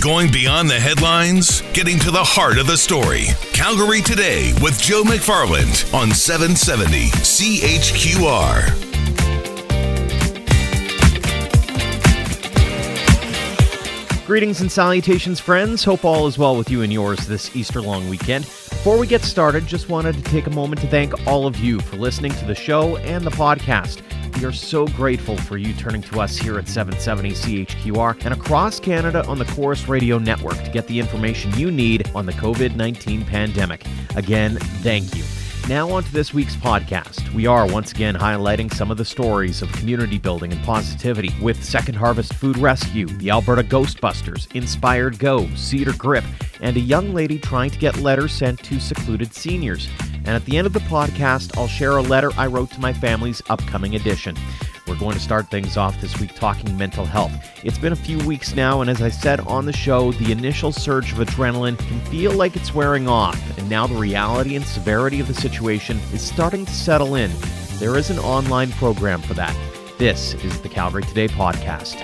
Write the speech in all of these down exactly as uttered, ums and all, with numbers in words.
Going beyond the headlines, getting to the heart of the story. Calgary Today with Joe McFarland on seven seventy C H Q R. Greetings and salutations, friends. Hope all is well with you and yours this Easter long weekend. Before we get started, just wanted to take a moment to thank all of you for listening to the show and the podcast. We are so grateful for you turning to us here at seven seventy C H Q R and across Canada on the Chorus Radio Network to get the information you need on the covid nineteen pandemic. Again, thank you. Now on to this week's podcast. We are once again highlighting some of the stories of community building and positivity with Second Harvest Food Rescue, the Alberta Ghostbusters, Inspired Go, Cedar Grip, and a young lady trying to get letters sent to secluded seniors. And at the end of the podcast, I'll share a letter I wrote to my family's upcoming edition. We're going to start things off this week talking mental health. It's been a few weeks now, and as I said on the show, the initial surge of adrenaline can feel like it's wearing off, and now the reality and severity of the situation is starting to settle in. There is an online program for that. This is the Calgary Today podcast.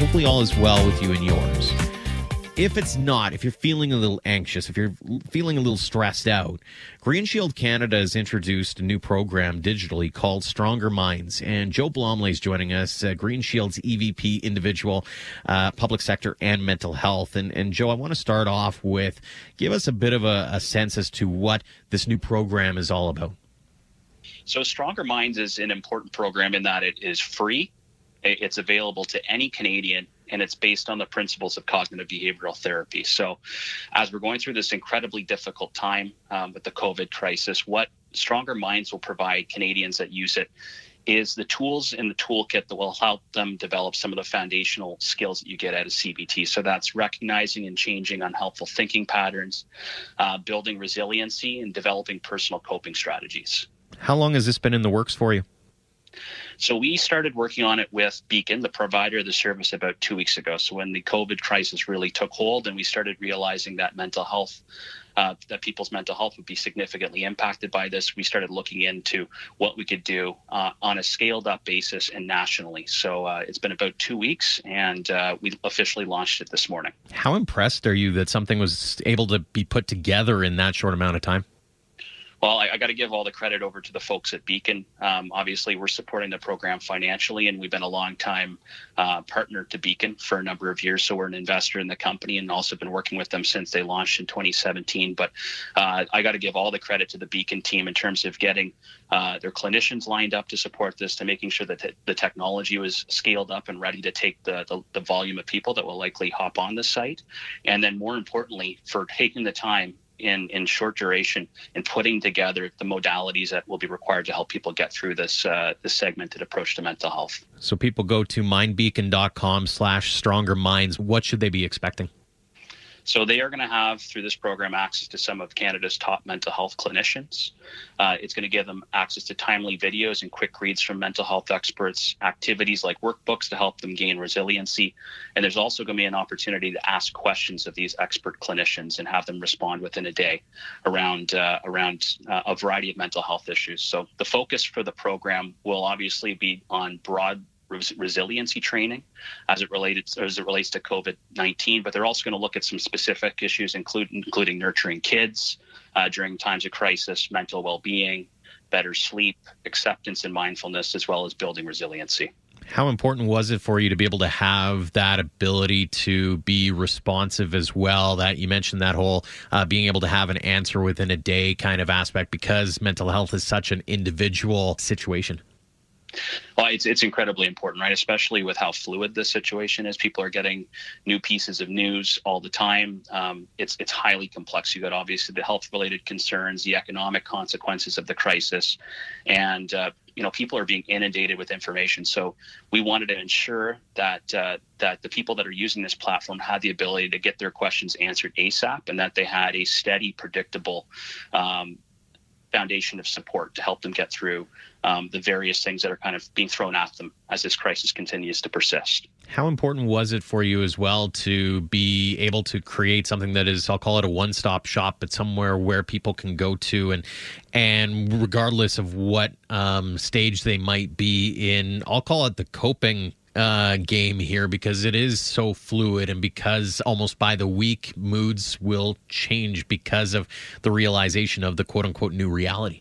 Hopefully all is well with you and yours. If it's not, if you're feeling a little anxious, if you're feeling a little stressed out, Green Shield Canada has introduced a new program digitally called Stronger Minds. And Joe Blomeley is joining us, uh, Green Shield's E V P, Individual, uh, Public Sector and Mental Health. And, and Joe, I want to start off with, give us a bit of a, a sense as to what this new program is all about. So Stronger Minds is an important program in that it is free. It's available to any Canadian, and it's based on the principles of cognitive behavioral therapy. So as we're going through this incredibly difficult time um, with the COVID crisis, what Stronger Minds will provide Canadians that use it is the tools in the toolkit that will help them develop some of the foundational skills that you get out of C B T. So that's recognizing and changing unhelpful thinking patterns, uh, building resiliency, and developing personal coping strategies. How long has this been in the works for you? So we started working on it with Beacon, the provider of the service, about two weeks ago. So when the COVID crisis really took hold and we started realizing that mental health, uh, that people's mental health would be significantly impacted by this, we started looking into what we could do uh, on a scaled up basis and nationally. So uh, it's been about two weeks and uh, we officially launched it this morning. How impressed are you that something was able to be put together in that short amount of time? Well, I, I got to give all the credit over to the folks at Beacon. Um, obviously, we're supporting the program financially, and we've been a long-time uh, partner to Beacon for a number of years. So we're an investor in the company and also been working with them since they launched in twenty seventeen. But uh, I got to give all the credit to the Beacon team in terms of getting uh, their clinicians lined up to support this, to making sure that t- the technology was scaled up and ready to take the, the, the volume of people that will likely hop on the site. And then more importantly, for taking the time in in short duration and putting together the modalities that will be required to help people get through this uh, this segmented approach to mental health. So people go to mindbeacon.com slash stronger minds. What should they be expecting? So they are going to have, through this program, access to some of Canada's top mental health clinicians. Uh, it's going to give them access to timely videos and quick reads from mental health experts, activities like workbooks to help them gain resiliency. And there's also going to be an opportunity to ask questions of these expert clinicians and have them respond within a day around, uh, around uh, a variety of mental health issues. So the focus for the program will obviously be on broad resiliency training as it related as it relates to COVID nineteen, but they're also going to look at some specific issues, including including nurturing kids uh, during times of crisis, mental well-being, better sleep, acceptance and mindfulness, as well as building resiliency. How important was it for you to be able to have that ability to be responsive as well? That you mentioned that whole uh, being able to have an answer within a day kind of aspect, because mental health is such an individual situation. Well, it's it's incredibly important, right? Especially with how fluid this situation is. People are getting new pieces of news all the time. Um, it's it's highly complex. You've got obviously the health-related concerns, the economic consequences of the crisis, and uh, you know people are being inundated with information. So we wanted to ensure that uh, that the people that are using this platform had the ability to get their questions answered ASAP, and that they had a steady, predictable Um, foundation of support to help them get through um, the various things that are kind of being thrown at them as this crisis continues to persist. How important was it for you as well to be able to create something that is, I'll call it a one-stop shop, but somewhere where people can go to and and regardless of what um, stage they might be in, I'll call it the coping Uh, game here, because it is so fluid and because almost by the week moods will change because of the realization of the quote-unquote new reality?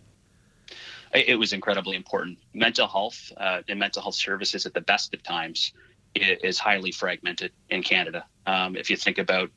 It was incredibly important. Mental health uh, and mental health services at the best of times is highly fragmented in Canada. Um, if you think about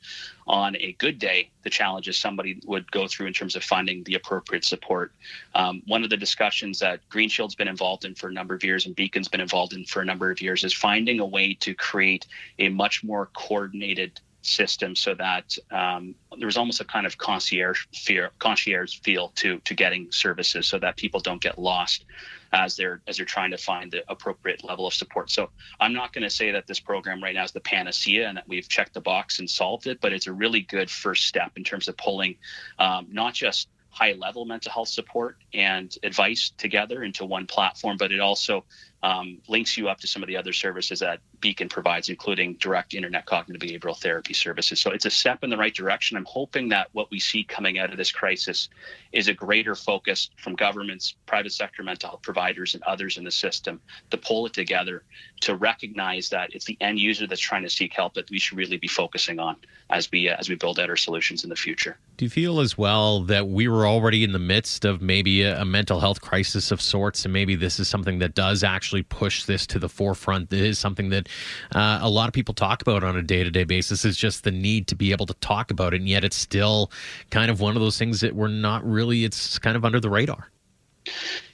on a good day, the challenges somebody would go through in terms of finding the appropriate support. Um, one of the discussions that Green Shield's been involved in for a number of years and Beacon's been involved in for a number of years is finding a way to create a much more coordinated system so that um, there was almost a kind of concierge fear, concierge feel to to getting services, so that people don't get lost as they're as they're trying to find the appropriate level of support. So I'm not going to say that this program right now is the panacea and that we've checked the box and solved it, but it's a really good first step in terms of pulling um, not just high-level mental health support and advice together into one platform, but it also um, links you up to some of the other services that Beacon provides, including direct internet cognitive behavioral therapy services. So it's a step in the right direction. I'm hoping that what we see coming out of this crisis is a greater focus from governments, private sector mental health providers, and others in the system to pull it together, to recognize that it's the end user that's trying to seek help that we should really be focusing on as we uh, as we build out our solutions in the future. Do you feel as well that we were already in the midst of maybe a, a mental health crisis of sorts, and maybe this is something that does actually push this to the forefront? This is something that uh, a lot of people talk about on a day-to-day basis, is just the need to be able to talk about it, and yet it's still kind of one of those things that we're not really, it's kind of under the radar.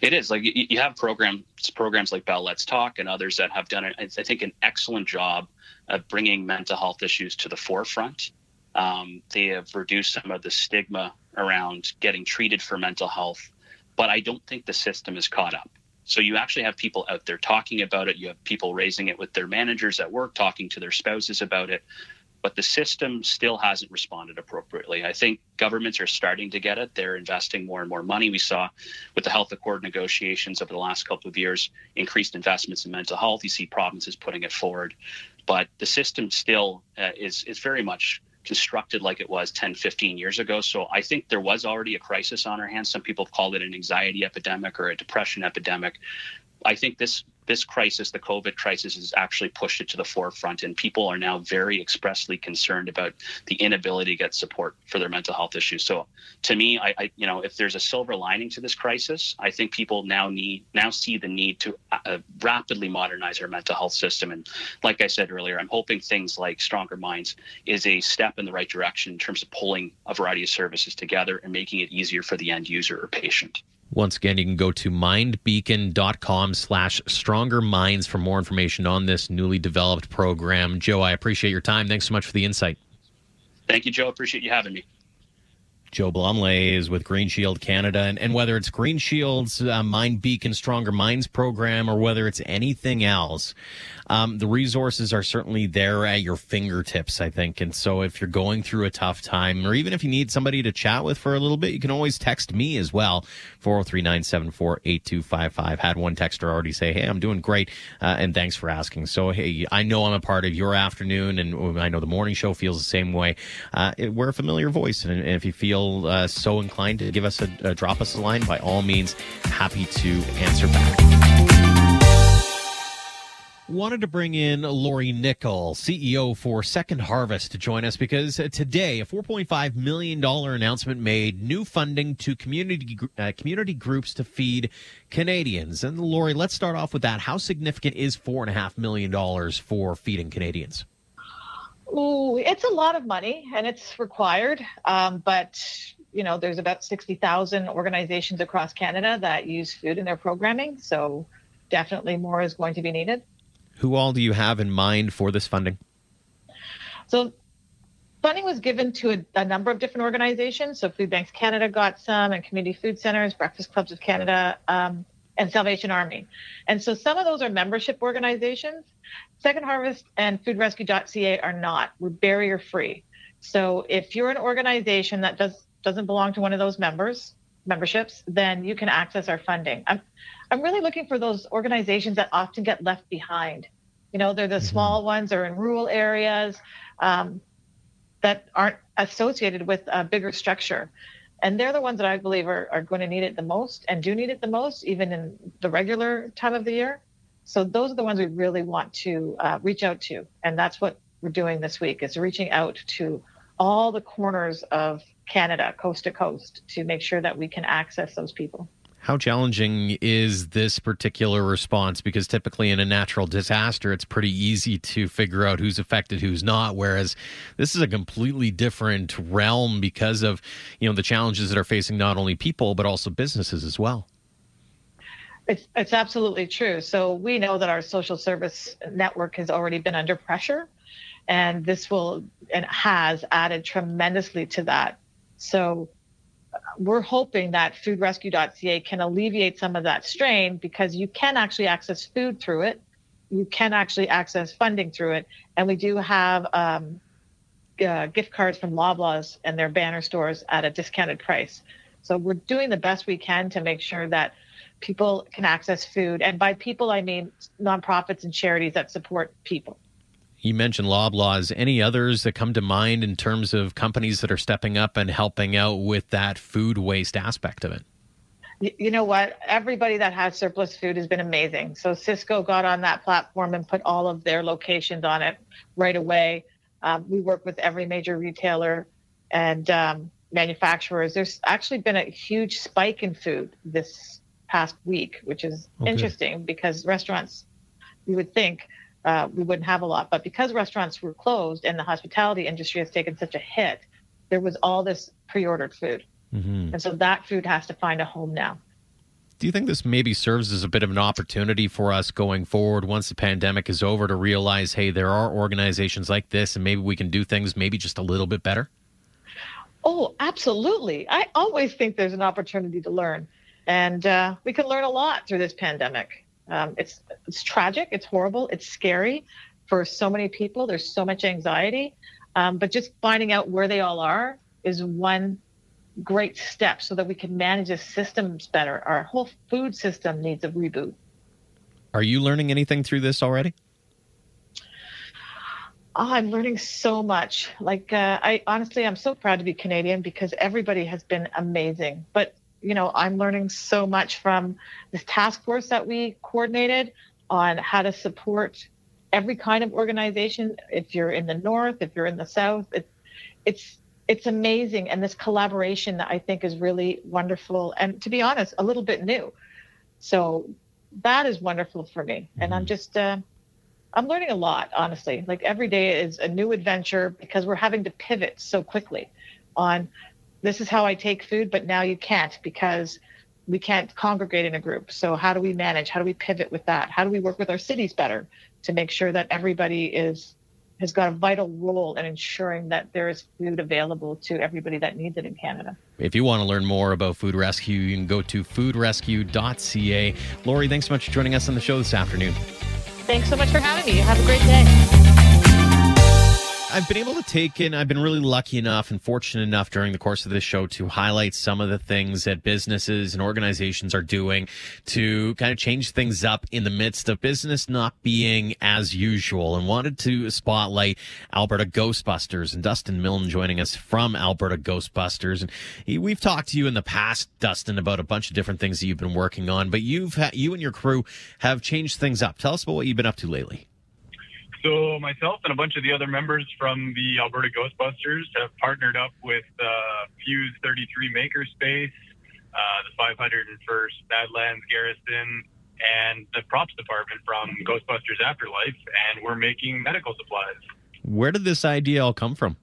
It is. Like, you, you have programs programs like Bell Let's Talk and others that have done, I think, an excellent job of bringing mental health issues to the forefront. Um, they have reduced some of the stigma around getting treated for mental health, but I don't think the system is caught up. So you actually have people out there talking about it. You have people raising it with their managers at work, talking to their spouses about it, but the system still hasn't responded appropriately. I think governments are starting to get it. They're investing more and more money. We saw with the health accord negotiations over the last couple of years, increased investments in mental health. You see provinces putting it forward, but the system still uh, is, is very much constructed like it was ten, fifteen years ago. So I think there was already a crisis on our hands. Some people have called it an anxiety epidemic or a depression epidemic. I think this this crisis, the COVID crisis, has actually pushed it to the forefront, and people are now very expressly concerned about the inability to get support for their mental health issues. So to me, I, I you know, if there's a silver lining to this crisis, I think people now need now see the need to uh, rapidly modernize our mental health system. And like I said earlier, I'm hoping things like Stronger Minds is a step in the right direction in terms of pulling a variety of services together and making it easier for the end user or patient. Once again, you can go to mindbeacon.com slash stronger minds for more information on this newly developed program. Joe, I appreciate your time. Thanks so much for the insight. Thank you, Joe. Appreciate you having me. Joe Blomeley is with Green Shield Canada, and, and whether it's Green Shield's uh, Mind Beacon Stronger Minds program or whether it's anything else, um, the resources are certainly there at your fingertips, I think. And so if you're going through a tough time, or even if you need somebody to chat with for a little bit, you can always text me as well, four oh three, nine seven four, eight two five five. Had one texter already say, hey, I'm doing great, uh, and thanks for asking. So, hey, I know I'm a part of your afternoon, and I know the morning show feels the same way. Uh, it, we're a familiar voice, and, and if you feel Uh, so inclined to give us a uh, drop us a line, by all means, happy to answer back. Wanted to bring in Lori Nikkel, C E O for Second Harvest, to join us because today a four point five million dollars announcement made, new funding to community uh, community groups to feed Canadians. And Lori, let's start off with that. How significant is four and a half million dollars for feeding Canadians? Oh, it's a lot of money, and it's required. Um, but, you know, there's about sixty thousand organizations across Canada that use food in their programming. So definitely more is going to be needed. Who all do you have in mind for this funding? So funding was given to a, a number of different organizations. So Food Banks Canada got some, and Community Food Centers, Breakfast Clubs of Canada, um, and Salvation Army. And so some of those are membership organizations. Second Harvest and food rescue dot c a are not. We're barrier free. So if you're an organization that does, doesn't belong to one of those members, memberships, then you can access our funding. I'm, I'm really looking for those organizations that often get left behind. You know, they're the small ones or in rural areas um, that aren't associated with a bigger structure. And they're the ones that I believe are, are going to need it the most and do need it the most, even in the regular time of the year. So those are the ones we really want to uh, reach out to. And that's what we're doing this week, is reaching out to all the corners of Canada, coast to coast, to make sure that we can access those people. How challenging is this particular response? Because typically in a natural disaster, it's pretty easy to figure out who's affected, who's not, whereas this is a completely different realm because of, you know, the challenges that are facing not only people, but also businesses as well. It's, it's absolutely true. So we know that our social service network has already been under pressure, and this will and has added tremendously to that. So we're hoping that food rescue dot c a can alleviate some of that strain, because you can actually access food through it. You can actually access funding through it. And we do have um, uh, gift cards from Loblaws and their banner stores at a discounted price. So we're doing the best we can to make sure that people can access food. And by people, I mean nonprofits and charities that support people. You mentioned Loblaws. Any others that come to mind in terms of companies that are stepping up and helping out with that food waste aspect of it? You know what? Everybody that has surplus food has been amazing. So Cisco got on that platform and put all of their locations on it right away. Um, we work with every major retailer and um, manufacturers. There's actually been a huge spike in food this past week, which is okay. Interesting, because restaurants, you would think, Uh, we wouldn't have a lot, but because restaurants were closed and the hospitality industry has taken such a hit, there was all this pre-ordered food. Mm-hmm. And so that food has to find a home now. Do you think this maybe serves as a bit of an opportunity for us going forward once the pandemic is over to realize, hey, there are organizations like this and maybe we can do things maybe just a little bit better? Oh, absolutely. I always think there's an opportunity to learn, and uh, we can learn a lot through this pandemic. Um, it's it's tragic, it's horrible, it's scary for so many people. There's so much anxiety, um, but just finding out where they all are is one great step so that we can manage the systems better. Our whole food system needs a reboot. Are you learning anything through this already? Oh, I'm learning so much. Like, uh, I honestly, I'm so proud to be Canadian because everybody has been amazing, but you know, I'm learning so much from this task force that we coordinated on how to support every kind of organization. If you're in the north, if you're in the south, it, it's it's amazing. And this collaboration, I think, is really wonderful. And to be honest, a little bit new. So that is wonderful for me. And I'm just, uh, I'm learning a lot, honestly. Like every day is a new adventure because we're having to pivot so quickly on this is how I take food, but now you can't because we can't congregate in a group. So how do we manage? How do we pivot with that? How do we work with our cities better to make sure that everybody is has got a vital role in ensuring that there is food available to everybody that needs it in Canada? If you want to learn more about Food Rescue, you can go to food rescue dot c a. Lori, thanks so much for joining us on the show this afternoon. Thanks so much for having me. Have a great day. I've been able to take in, I've been really lucky enough and fortunate enough during the course of this show to highlight some of the things that businesses and organizations are doing to kind of change things up in the midst of business not being as usual, and wanted to spotlight Alberta Ghostbusters and Dustin Milne joining us from Alberta Ghostbusters. And he, we've talked to you in the past, Dustin, about a bunch of different things that you've been working on, but you've ha- you and your crew have changed things up. Tell us about what you've been up to lately. So myself and a bunch of the other members from the Alberta Ghostbusters have partnered up with uh, Fuse thirty-three Makerspace, uh, the five hundred first Badlands Garrison, and the props department from Ghostbusters Afterlife, and we're making medical supplies. Where did this idea all come from?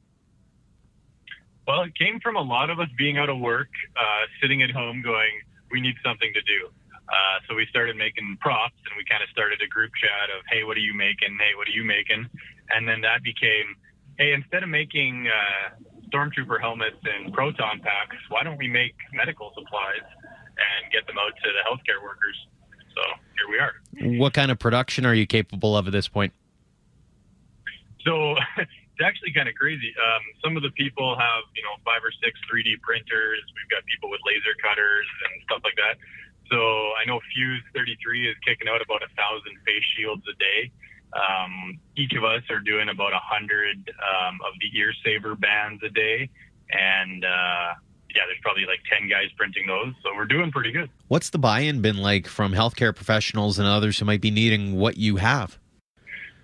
Well, it came from a lot of us being out of work, uh, sitting at home going, we need something to do. Uh, so we started making props, and we kind of started a group chat of, hey, what are you making? Hey, what are you making? And then that became, hey, instead of making uh, stormtrooper helmets and proton packs, why don't we make medical supplies and get them out to the healthcare workers? So here we are. What kind of production are you capable of at this point? So it's actually kind of crazy. Um, some of the people have, you know, five or six three D printers. We've got people with laser cutters and stuff like that. So I know Fuse thirty-three is kicking out about a thousand face shields a day. Um, each of us are doing about a hundred um, of the ear saver bands a day. And uh, yeah, there's probably like ten guys printing those. So we're doing pretty good. What's the buy-in been like from healthcare professionals and others who might be needing what you have?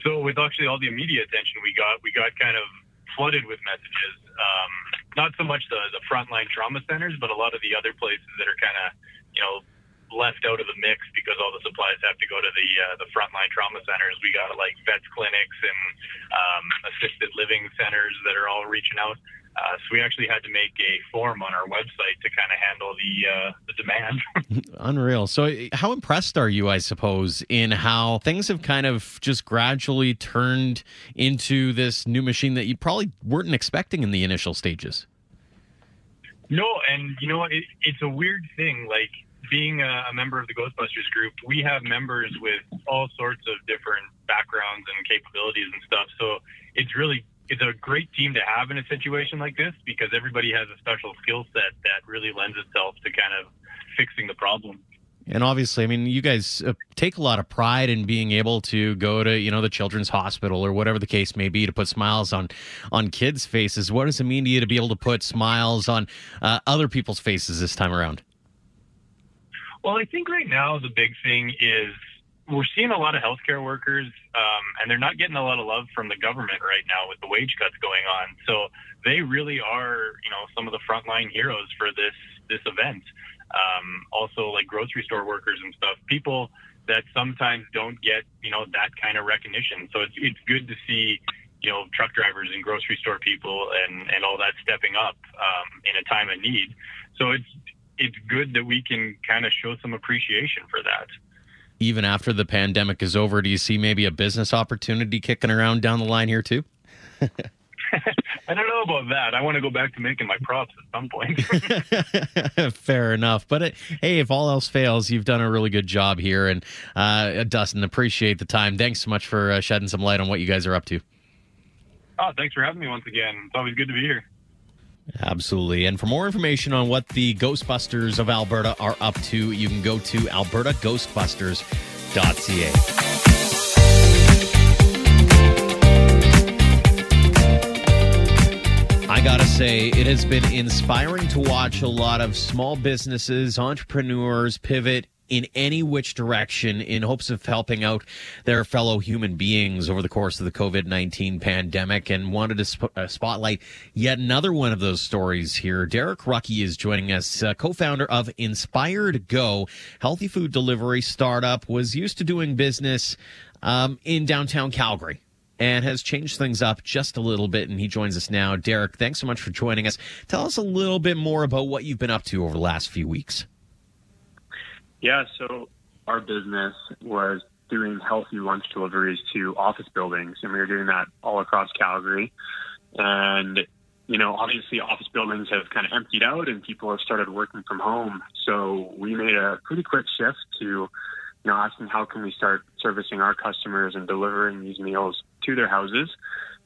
So with actually all the media attention we got, we got kind of flooded with messages. Um, not so much the, the frontline trauma centers, but a lot of the other places that are kind of, you know, left out of the mix because all the supplies have to go to the uh, the frontline trauma centers. We got like vets clinics and um, assisted living centers that are all reaching out. Uh, so we actually had to make a form on our website to kind of handle the uh, the demand. Unreal. So how impressed are you, I suppose, in how things have kind of just gradually turned into this new machine that you probably weren't expecting in the initial stages? No, and you know, it, it's a weird thing. Like, being a, a member of the Ghostbusters group, we have members with all sorts of different backgrounds and capabilities and stuff. So it's really, it's a great team to have in a situation like this, because everybody has a special skill set that really lends itself to kind of fixing the problem. And obviously, I mean, you guys take a lot of pride in being able to go to, you know, the children's hospital or whatever the case may be to put smiles on on kids' faces. What does it mean to you to be able to put smiles on uh, other people's faces this time around? Well, I think right now the big thing is we're seeing a lot of healthcare workers, um, and they're not getting a lot of love from the government right now with the wage cuts going on. So they really are, you know, some of the frontline heroes for this this event. Um, also, like grocery store workers and stuff, people that sometimes don't get, you know, that kind of recognition. So it's it's good to see, you know, truck drivers and grocery store people and and all that stepping up um, in a time of need. So it's. It's good that we can kind of show some appreciation for that. Even after the pandemic is over, do you see maybe a business opportunity kicking around down the line here too? I don't know about that. I want to go back to making my props at some point. Fair enough. But it, hey, if all else fails, you've done a really good job here. And uh, Dustin, appreciate the time. Thanks so much for uh, shedding some light on what you guys are up to. Oh, thanks for having me once again. It's always good to be here. Absolutely. And for more information on what the Ghostbusters of Alberta are up to, you can go to alberta ghostbusters dot c a. I gotta say, it has been inspiring to watch a lot of small businesses, entrepreneurs pivot in any which direction in hopes of helping out their fellow human beings over the course of the covid nineteen pandemic, and wanted to sp- uh, spotlight yet another one of those stories here. Derek Rucki is joining us, uh, co-founder of Inspired Go, healthy food delivery startup, was used to doing business um, in downtown Calgary and has changed things up just a little bit, and he joins us now. Derek, thanks so much for joining us. Tell us a little bit more about what you've been up to over the last few weeks. Yeah, so our business was doing healthy lunch deliveries to office buildings, and we were doing that all across Calgary. And, you know, obviously office buildings have kind of emptied out and people have started working from home. So we made a pretty quick shift to, you know, asking how can we start servicing our customers and delivering these meals to their houses.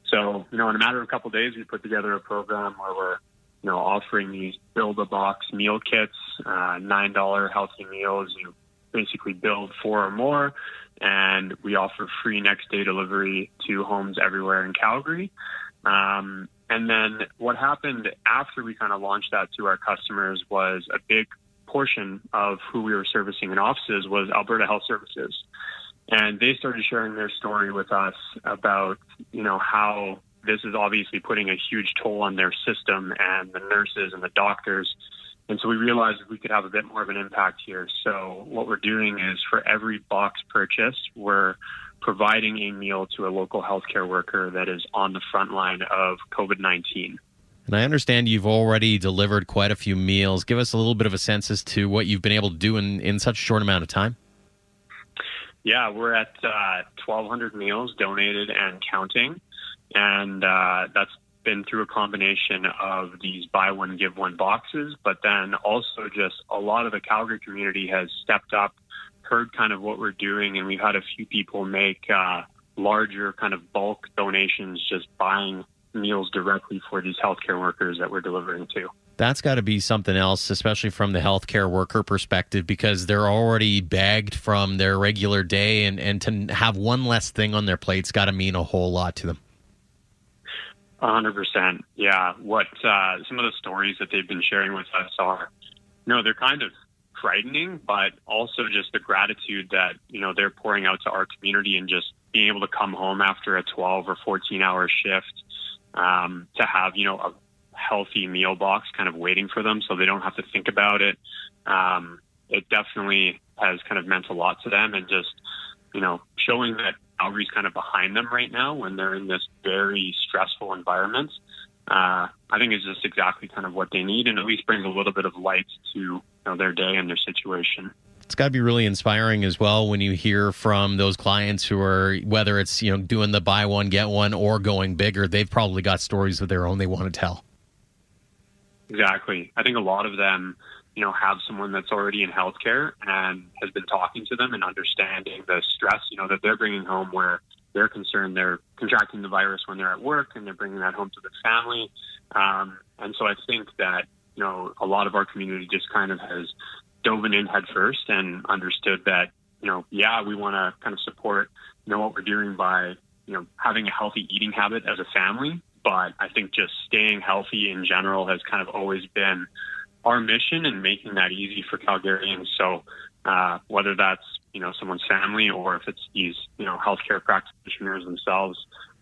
So, you know, in a matter of a couple of days, we put together a program where we're, you know, offering these build-a-box meal kits, uh, nine dollars healthy meals. You basically build four or more, and we offer free next-day delivery to homes everywhere in Calgary. Um, and then what happened after we kind of launched that to our customers was a big portion of who we were servicing in offices was Alberta Health Services. And they started sharing their story with us about, you know, how this is obviously putting a huge toll on their system and the nurses and the doctors. And so we realized we could have a bit more of an impact here. So what we're doing is for every box purchase, we're providing a meal to a local healthcare worker that is on the front line of covid nineteen. And I understand you've already delivered quite a few meals. Give us a little bit of a sense as to what you've been able to do in, in such a short amount of time. Yeah, we're at uh, twelve hundred meals donated and counting. And uh, that's been through a combination of these buy one, give one boxes, but then also just a lot of the Calgary community has stepped up, heard kind of what we're doing, and we've had a few people make uh, larger kind of bulk donations, just buying meals directly for these healthcare workers that we're delivering to. That's got to be something else, especially from the healthcare worker perspective, because they're already bagged from their regular day, and, and to have one less thing on their plate's got to mean a whole lot to them. A hundred percent. Yeah. What uh, some of the stories that they've been sharing with us are, you know, they're kind of frightening, but also just the gratitude that, you know, they're pouring out to our community, and just being able to come home after a twelve or fourteen hour shift um, to have, you know, a healthy meal box kind of waiting for them so they don't have to think about it. Um, it definitely has kind of meant a lot to them, and just, you know, showing that Calgary's kind of behind them right now when they're in this very stressful environment. Uh, I think it's just exactly kind of what they need, and at least brings a little bit of light to, you know, their day and their situation. It's got to be really inspiring as well when you hear from those clients who are, whether it's, you know, doing the buy one, get one, or going bigger, they've probably got stories of their own they want to tell. Exactly. I think a lot of them, you know, have someone that's already in healthcare and has been talking to them and understanding the stress, you know, that they're bringing home, where they're concerned they're contracting the virus when they're at work, and they're bringing that home to the family. Um, and so I think that, you know, a lot of our community just kind of has dove in head first and understood that, you know, yeah, we want to kind of support, you know, what we're doing by, you know, having a healthy eating habit as a family. But I think just staying healthy in general has kind of always been our mission, and making that easy for Calgarians. So uh, whether that's, you know, someone's family, or if it's these, you know, healthcare practitioners themselves,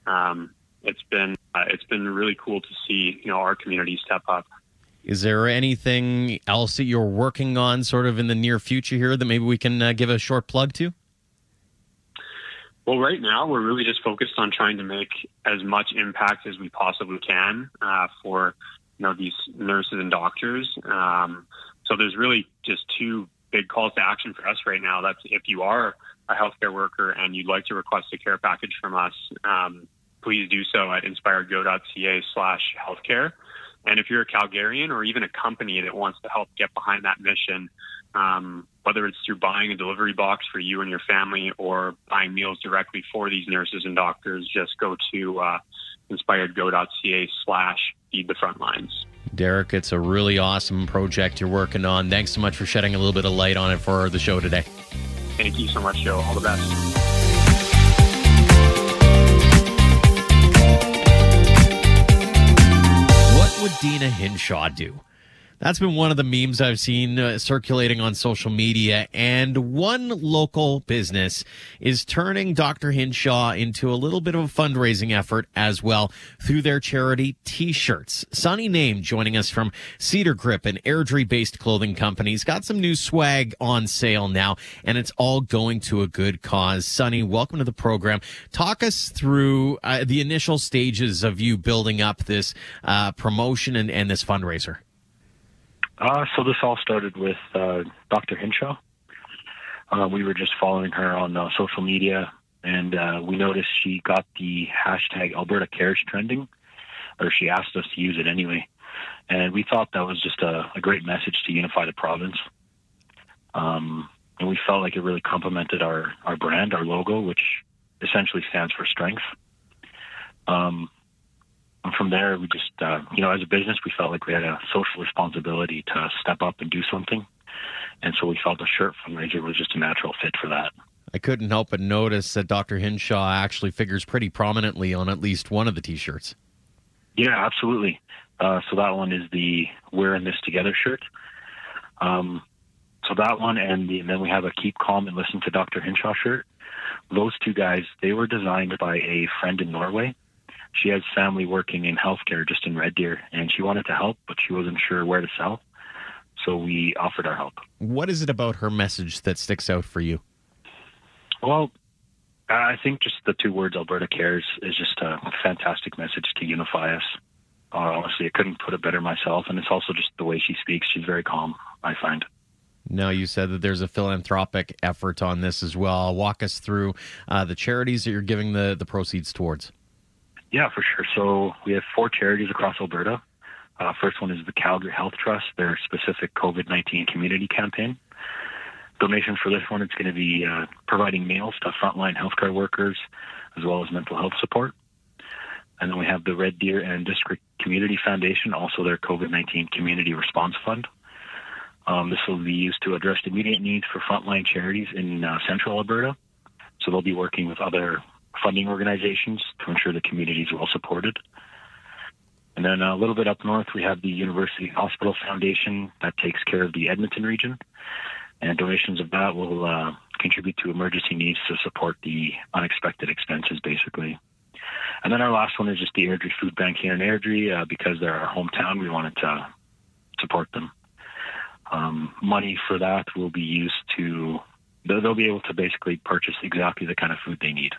um, it's been uh, it's been really cool to see, you know, our community step up. Is there anything else that you're working on sort of in the near future here that maybe we can uh, give a short plug to? Well, right now we're really just focused on trying to make as much impact as we possibly can uh, for, you know, these nurses and doctors. Um, so there's really just two big calls to action for us right now. That's if you are a healthcare worker and you'd like to request a care package from us, um, please do so at inspired go dot c a slash healthcare. And if you're a Calgarian or even a company that wants to help get behind that mission, um, whether it's through buying a delivery box for you and your family, or buying meals directly for these nurses and doctors, just go to uh, inspired go dot c a slash feed the front lines. Derek, it's a really awesome project you're working on. Thanks so much for shedding a little bit of light on it for the show today. Thank you so much, Joe. All the best. What would Deena Hinshaw do? That's been one of the memes I've seen uh, circulating on social media, and one local business is turning Doctor Hinshaw into a little bit of a fundraising effort as well through their charity T-shirts. Sonny Naim joining us from Cedar Grip, an Airdrie-based clothing company. He's got some new swag on sale now, and it's all going to a good cause. Sonny, welcome to the program. Talk us through uh, the initial stages of you building up this uh, promotion and, and this fundraiser. Uh, so this all started with uh, Doctor Hinshaw. Uh, we were just following her on uh, social media, and uh, we noticed she got the hashtag Alberta Cares trending, or she asked us to use it anyway. And we thought that was just a, a great message to unify the province. Um, and we felt like it really complemented our, our brand, our logo, which essentially stands for strength. Um And from there, we just, uh, you know, as a business, we felt like we had a social responsibility to step up and do something. And so we felt the shirt fundraiser was just a natural fit for that. I couldn't help but notice that Doctor Hinshaw actually figures pretty prominently on at least one of the T-shirts. Yeah, absolutely. Uh, so that one is the We're in This Together shirt. Um, so that one, and, the, and then we have a Keep Calm and Listen to Doctor Hinshaw shirt. Those two guys, they were designed by a friend in Norway. She has family working in healthcare just in Red Deer, and she wanted to help, but she wasn't sure where to sell, so we offered our help. What is it about her message that sticks out for you? Well, I think just the two words, Alberta Cares, is just a fantastic message to unify us. Uh, honestly, I couldn't put it better myself, and it's also just the way she speaks. She's very calm, I find. Now, you said that there's a philanthropic effort on this as well. Walk us through uh, the charities that you're giving the, the proceeds towards. Yeah, for sure. So we have four charities across Alberta. Uh, first one is the Calgary Health Trust, their specific covid nineteen community campaign. donation for this one, it's going to be uh, providing meals to frontline healthcare workers, as well as mental health support. And then we have the Red Deer and District Community Foundation, also their COVID nineteen Community Response Fund. Um, this will be used to address immediate needs for frontline charities in uh, central Alberta. So they'll be working with other funding organizations to ensure the community is well supported. And then a little bit up north, we have the University Hospital Foundation that takes care of the Edmonton region. And donations of that will uh, contribute to emergency needs to support the unexpected expenses, basically. And then our last one is just the Airdrie Food Bank here in Airdrie. Uh, because they're our hometown, we wanted to support them. Um, money for that will be used to, they'll be able to basically purchase exactly the kind of food they need.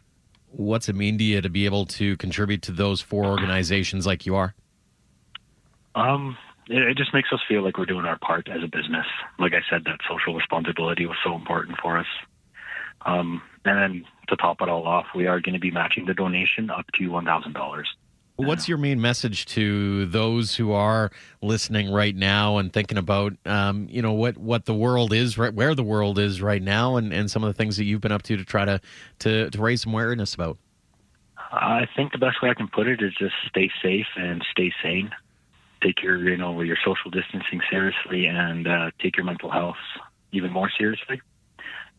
What's it mean to you to be able to contribute to those four organizations like you are? Um, it, it just makes us feel like we're doing our part as a business. Like I said, that social responsibility was so important for us. Um, and then to top it all off, we are going to be matching the donation up to one thousand dollars. What's your main message to those who are listening right now and thinking about, um, you know, what, what the world is, right, where the world is right now, and, and some of the things that you've been up to to try to, to, to raise some awareness about? I think the best way I can put it is just stay safe and stay sane. Take your, you know, your social distancing seriously, and uh, take your mental health even more seriously,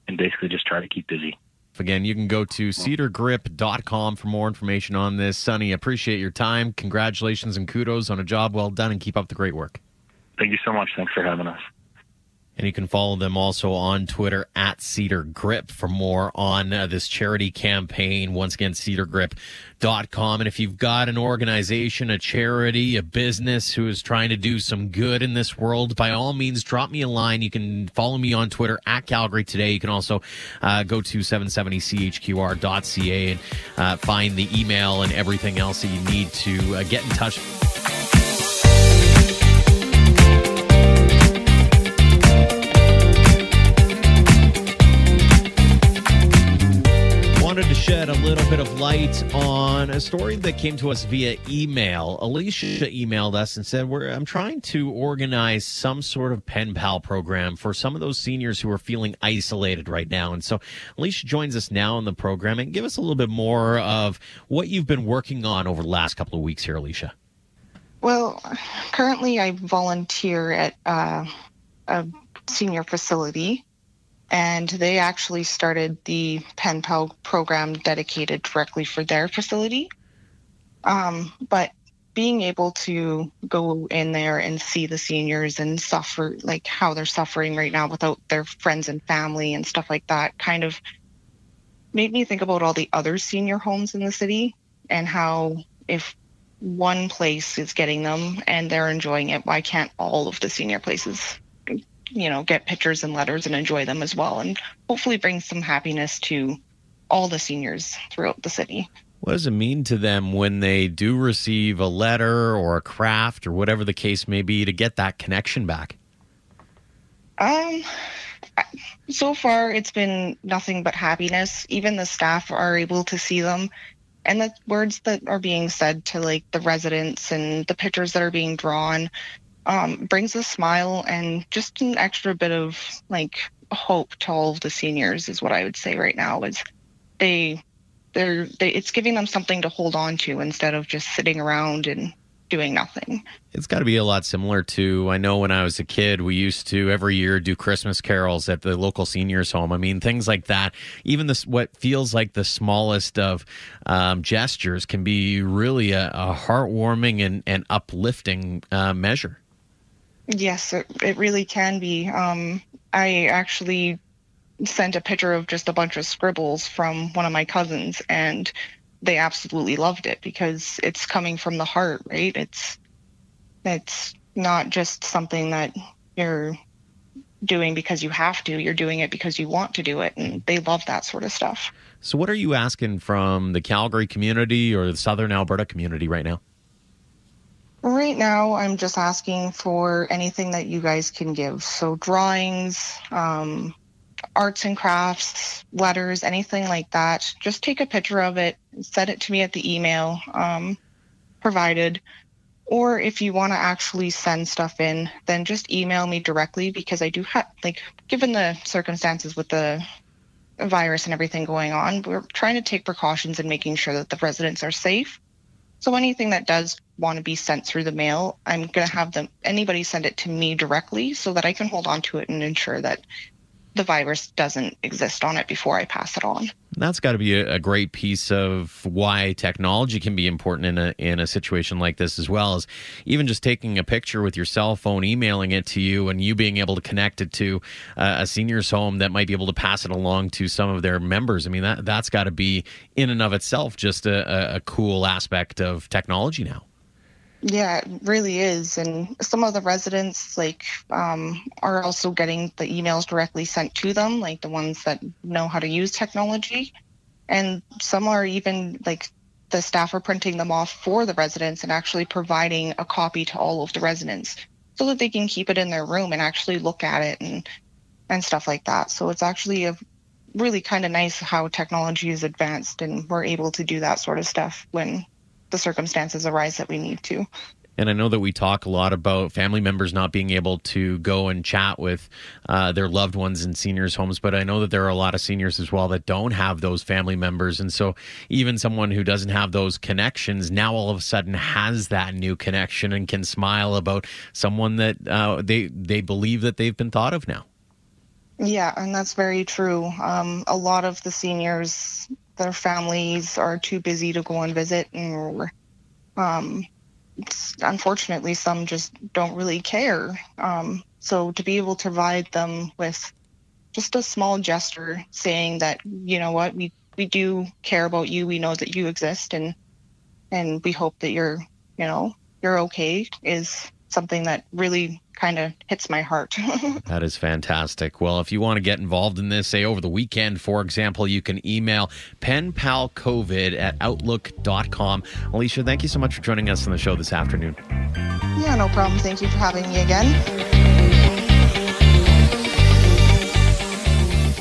and basically just try to keep busy. Again, you can go to cedar grip dot com for more information on this. Sonny, appreciate your time. Congratulations and kudos on a job well done, and keep up the great work. Thank you so much. Thanks for having us. And you can follow them also on Twitter at Cedar Grip for more on uh, this charity campaign. Once again, cedar grip dot com. And if you've got an organization, a charity, a business who is trying to do some good in this world, by all means, drop me a line. You can follow me on Twitter at Calgary Today. You can also uh, go to seven seventy C H Q R dot C A and uh, find the email and everything else that you need to uh, get in touch. Shed a little bit of light on a story that came to us via email. Alicia emailed us and said, We're, I'm trying to organize some sort of pen pal program for some of those seniors who are feeling isolated right now. And so Alicia joins us now in the program. And give us a little bit more of what you've been working on over the last couple of weeks here, Alicia. Well, currently I volunteer at uh, a senior facility. And they actually started the pen pal program dedicated directly for their facility. Um, but being able to go in there and see the seniors and suffer, like how they're suffering right now without their friends and family and stuff like that, kind of made me think about all the other senior homes in the city and how if one place is getting them and they're enjoying it, why can't all of the senior places, you know, get pictures and letters and enjoy them as well, and hopefully bring some happiness to all the seniors throughout the city. What does it mean to them when they do receive a letter or a craft or whatever the case may be to get that connection back? Um, so far it's been nothing but happiness. Even the staff are able to see them, and the words that are being said to like the residents and the pictures that are being drawn Um, brings a smile and just an extra bit of like hope to all of the seniors is what I would say right now. Is they, they're, they, it's giving them something to hold on to instead of just sitting around and doing nothing. It's got to be a lot similar to, I know when I was a kid, we used to every year do Christmas carols at the local seniors home. I mean, things like that, even this, what feels like the smallest of um, gestures can be really a, a heartwarming and, and uplifting uh, measure. Yes, it, it really can be. Um, I actually sent a picture of just a bunch of scribbles from one of my cousins, and they absolutely loved it because it's coming from the heart, right? It's it's not just something that you're doing because you have to. You're doing it because you want to do it, and they love that sort of stuff. So what are you asking from the Calgary community or the Southern Alberta community right now? Right now, I'm just asking for anything that you guys can give. So drawings, um, arts and crafts, letters, anything like that. Just take a picture of it, send it to me at the email um, provided, Or if you want to actually send stuff in, then just email me directly, because I do have, like, given the circumstances with the virus and everything going on, we're trying to take precautions and making sure that the residents are safe. So anything that does want to be sent through the mail, I'm going to have them, anybody send it to me directly so that I can hold on to it and ensure that the virus doesn't exist on it before I pass it on. That's got to be a, a great piece of why technology can be important in a in a situation like this, as well as even just taking a picture with your cell phone, emailing it to you, and you being able to connect it to uh, a senior's home that might be able to pass it along to some of their members. I mean, that, that's got to be in and of itself just a, a cool aspect of technology now. Yeah, it really is. And some of the residents, like, um, are also getting the emails directly sent to them, like the ones that know how to use technology. And some are even, like, the staff are printing them off for the residents and actually providing a copy to all of the residents so that they can keep it in their room and actually look at it and, and stuff like that. So it's actually a really kind of nice how technology is advanced and we're able to do that sort of stuff when the circumstances arise that we need to. And I know that we talk a lot about family members not being able to go and chat with uh, their loved ones in seniors' homes, but I know that there are a lot of seniors as well that don't have those family members. And so even someone who doesn't have those connections now all of a sudden has that new connection and can smile about someone that uh, they, they believe that they've been thought of now. Yeah, and that's very true. Um, a lot of the seniors, their families are too busy to go and visit, and um, unfortunately, some just don't really care. Um, so to be able to provide them with just a small gesture saying that, you know what, we, we do care about you, we know that you exist, and and we hope that you're, you know, you're okay, is something that really kind of hits my heart. That is fantastic. Well, if you want to get involved in this, say over the weekend, for example, you can email penpalcovid at outlook dot com. Alicia, thank you so much for joining us on the show this afternoon. Yeah, no problem. Thank you for having me again.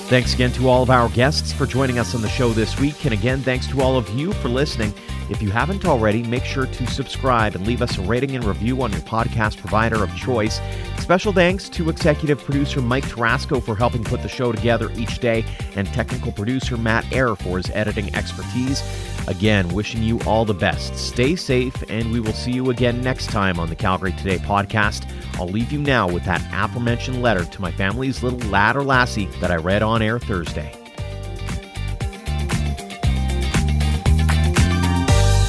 Thanks again to all of our guests for joining us on the show this week. And again, thanks to all of you for listening. If you haven't already, make sure to subscribe and leave us a rating and review on your podcast provider of choice. Special thanks to executive producer Mike Tarasco for helping put the show together each day, and technical producer Matt Eyre for his editing expertise. Again, wishing you all the best. Stay safe, and we will see you again next time on the Calgary Today podcast. I'll leave you now with that aforementioned letter to my family's little lad or lassie that I read on air Thursday.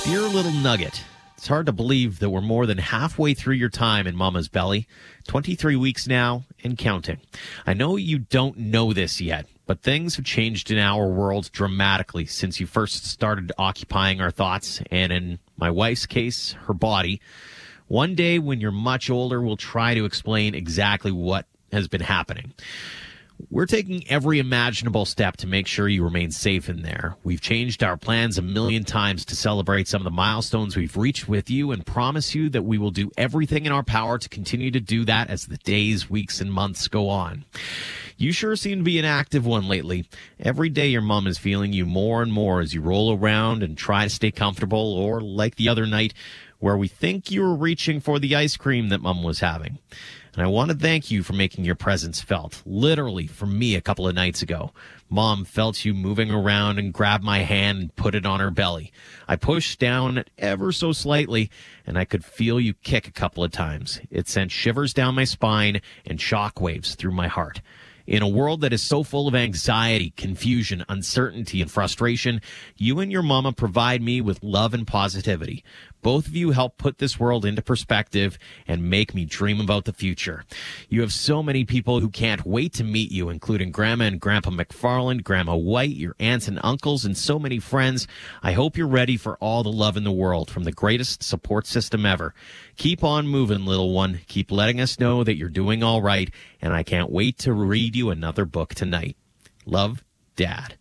Dear little nugget, it's hard to believe that we're more than halfway through your time in Mama's belly. twenty-three weeks now and counting. I know you don't know this yet, but things have changed in our world dramatically since you first started occupying our thoughts, and in my wife's case, her body. One day when you're much older, we'll try to explain exactly what has been happening. We're taking every imaginable step to make sure you remain safe in there. We've changed our plans a million times to celebrate some of the milestones we've reached with you, and promise you that we will do everything in our power to continue to do that as the days, weeks, and months go on. You sure seem to be an active one lately. Every day your mom is feeling you more and more as you roll around and try to stay comfortable, or like the other night where we think you were reaching for the ice cream that mom was having. And I want to thank you for making your presence felt, literally, for me a couple of nights ago. Mom felt you moving around and grabbed my hand and put it on her belly. I pushed down ever so slightly, and I could feel you kick a couple of times. It sent shivers down my spine and shockwaves through my heart. In a world that is so full of anxiety, confusion, uncertainty, and frustration, you and your mama provide me with love and positivity. Both of you help put this world into perspective and make me dream about the future. You have so many people who can't wait to meet you, including Grandma and Grandpa McFarland, Grandma White, your aunts and uncles, and so many friends. I hope you're ready for all the love in the world from the greatest support system ever. Keep on moving, little one. Keep letting us know that you're doing all right, and I can't wait to read you another book tonight. Love, Dad.